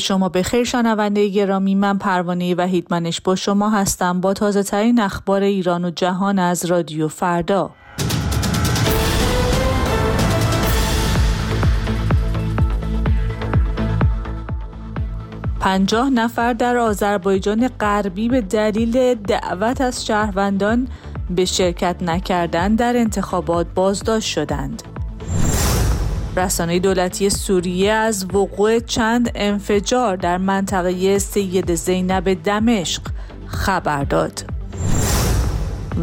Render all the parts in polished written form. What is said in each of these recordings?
شما بخیر شنونده گرامی، من پروانه وحیدمنش با شما هستم با تازه ترین اخبار ایران و جهان از رادیو فردا. پنجاه نفر در آذربایجان غربی به دلیل دعوت از شهروندان به شرکت نکردن در انتخابات بازداشت شدند. رسانه دولتی سوریه از وقوع چند انفجار در منطقه سید زینب دمشق خبر داد.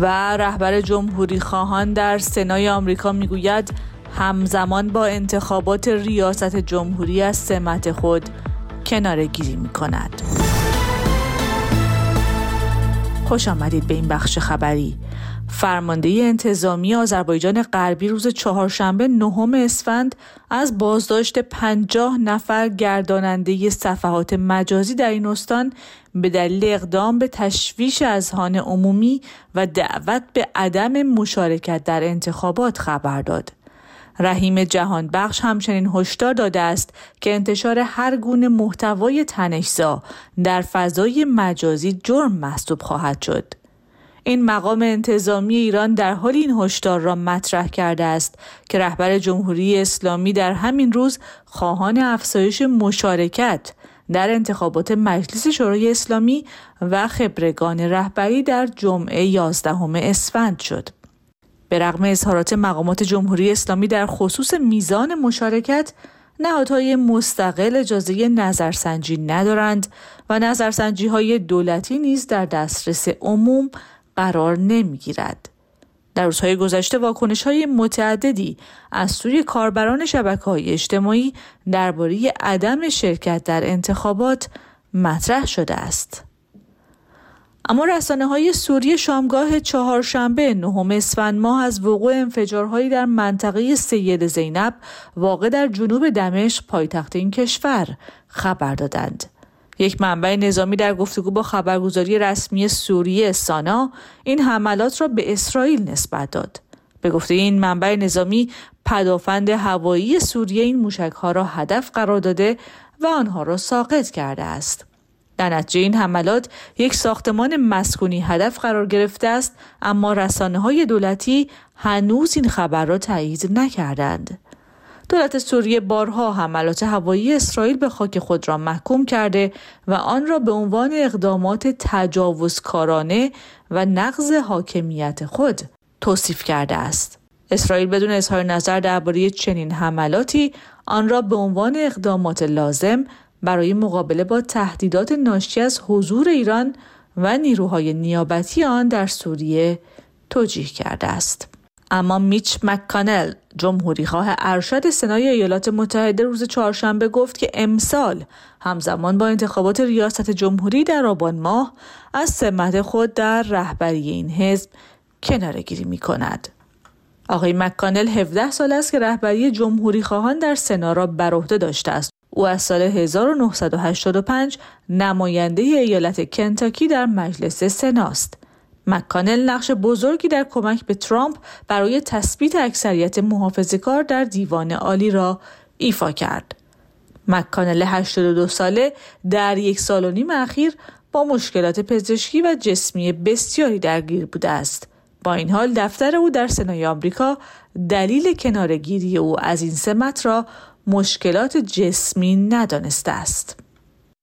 و رهبر جمهوری خواهان در سنای آمریکا میگوید همزمان با انتخابات ریاست جمهوری از سمت خود کناره‌گیری می‌کند. خوش آمدید به این بخش خبری. فرمانده انتظامی آذربایجان غربی روز چهارشنبه 9 اسفند از بازداشت 50 نفر گرداننده صفحات مجازی در این استان به دلیل اقدام به تشویش اذهان عمومی و دعوت به عدم مشارکت در انتخابات خبر داد. رحیم جهان بخش همچنین هشدار داده است که انتشار هر گونه محتوای طنزآمیز در فضای مجازی جرم محسوب خواهد شد. این مقام انتظامی ایران در حال این هشدار را مطرح کرده است که رهبر جمهوری اسلامی در همین روز خواهان افزایش مشارکت در انتخابات مجلس شورای اسلامی و خبرگان رهبری در جمعه 11 اسفند شد. به رغم اظهارات مقامات جمهوری اسلامی در خصوص میزان مشارکت، نهادهای مستقل اجازه نظرسنجی ندارند و نظرسنجی‌های دولتی نیز در دسترس عموم قرار نمی‌گیرد. در روزهای گذشته واکنش‌های متعددی از سوی کاربران شبکه‌های اجتماعی درباره عدم شرکت در انتخابات مطرح شده است. اما رسانه‌های سوریه شامگاه چهارشنبه 9 اسفند ماه از وقوع انفجارهایی در منطقه سید زینب واقع در جنوب دمشق پایتخت این کشور خبر دادند. یک منبع نظامی در گفتگو با خبرگزاری رسمی سوریه سانا این حملات را به اسرائیل نسبت داد. به گفته این منبع نظامی پدافند هوایی سوریه این موشک‌ها را هدف قرار داده و آنها را ساقط کرده است. در نتیجه این حملات یک ساختمان مسکونی هدف قرار گرفته است، اما رسانه‌های دولتی هنوز این خبر را تایید نکردند. دولت سوریه بارها حملات هوایی اسرائیل به خاک خود را محکوم کرده و آن را به عنوان اقدامات تجاوزکارانه و نقض حاکمیت خود توصیف کرده است. اسرائیل بدون اظهار نظر درباره چنین حملاتی آن را به عنوان اقدامات لازم برای مقابله با تهدیدات ناشی از حضور ایران و نیروهای نیابتی آن در سوریه توجیه کرده است. اما میچ مککانل، جمهوریخواه ارشد سنای ایالات متحده روز چهارشنبه گفت که امسال همزمان با انتخابات ریاست جمهوری در آبان ماه از سمت خود در رهبری این حزب کناره‌گیری می‌کند. آقای مککانل 17 سال است که رهبری جمهوریخواهان در سنا را بر عهده داشته است. او از سال 1985 نماینده ایالت کنتاکی در مجلس سناست. مککانل نقش بزرگی در کمک به ترامپ برای تثبیت اکثریت محافظه‌کار در دیوان عالی را ایفا کرد. مککانل 82 ساله در 1.5 سال اخیر با مشکلات پزشکی و جسمی بسیاری درگیر بوده است. با این حال دفتر او در سنای آمریکا دلیل کناره‌گیری او از این سمت را مشکلات جسمی ندانسته است.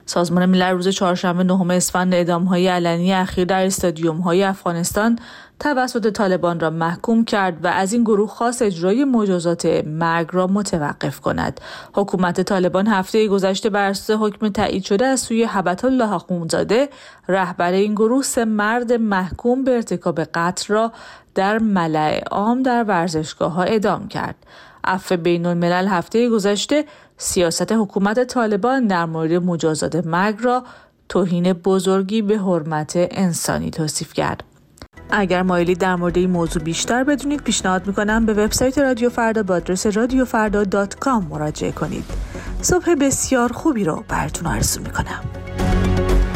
سازمان ملل روز چهارشنبه 9 اسفند اعدام‌های علنی اخیر در استادیوم‌های افغانستان توسط طالبان را محکوم کرد و از این گروه خواست اجرای مجازات مرگ را متوقف کند. حکومت طالبان هفته گذشته بر اساس حکم تایید شده از سوی هبت الله اخوندزاده رهبر این گروه 3 مرد محکوم به ارتکاب قتل را در ملأ عام در ورزشگاه‌ها اعدام کرد. عفو بین‌الملل هفته گذشته سیاست حکومت طالبان در مورد مجازات مرگ را توهین بزرگی به حرمت انسانی توصیف کرد. اگر مایلید در مورد این موضوع بیشتر بدونید، پیشنهاد می‌کنم به وبسایت رادیو فردا با آدرس radiofarda.com مراجعه کنید. صبح بسیار خوبی رو براتون آرزو می‌کنم.